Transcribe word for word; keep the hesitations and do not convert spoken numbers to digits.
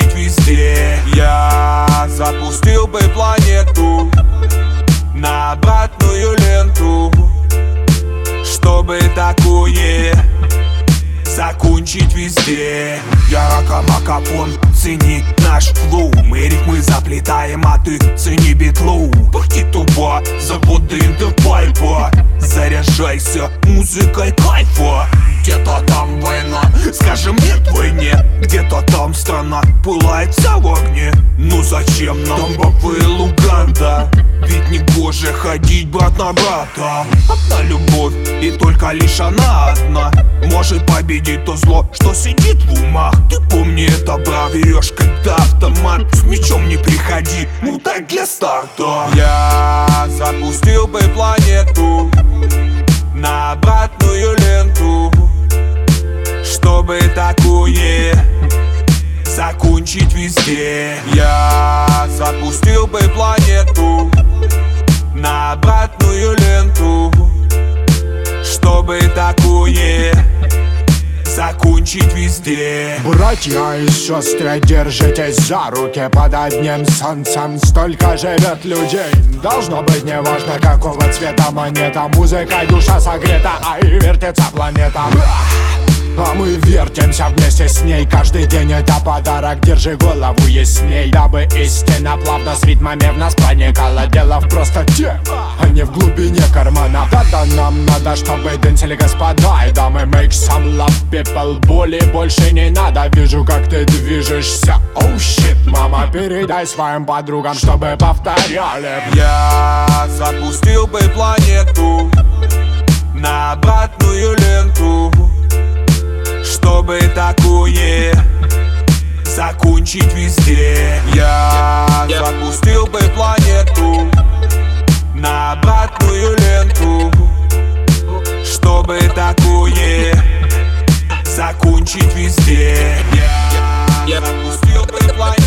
включить везде. Я запустил бы планету на обратную ленту, чтобы такое закончить везде. Я ракамакапон, цени наш флоу. Мы ритмы заплетаем, а ты цени битлоу. Пахти туба, забуды интерпайпа. Заряжайся музыкой кайфа. Где-то там война, скажем нет войне. Где-то там страна пылается в огне. Ну зачем нам Тамбова и Луганда? Ведь не гоже ходить брат на брата. Одна любовь, и только лишь она одна может победить то зло, что сидит в умах. Ты помни это, брат, берешь когда автомат. С мечом не приходи, ну так для старта. Я запустил бы планету на обратную ленту, чтобы такое закончить везде. Я запустил бы планету на обратную ленту, чтобы такое закончить везде. Братья и сестры, держитесь за руки. Под одним солнцем столько живет людей. Должно быть не важно, какого цвета монета. Музыкой душа согрета, а и вертится планета. А мы вертимся вместе с ней. Каждый день это подарок, держи голову ясней. Дабы истина плавно с ритмами в нас проникала. Дело в простоте, а не в глубине кармана. Да-да, нам надо, чтобы дэнсили господа и дамы. Make some love, people, боли больше не надо. Вижу, как ты движешься, oh shit. Мама, передай своим подругам, чтобы повторяли. Я запустил бы планету на обратную ленту, чтобы такое закончить везде. Я запустил бы планету на обратную ленту, чтобы такое закончить везде. Я запустил бы планету.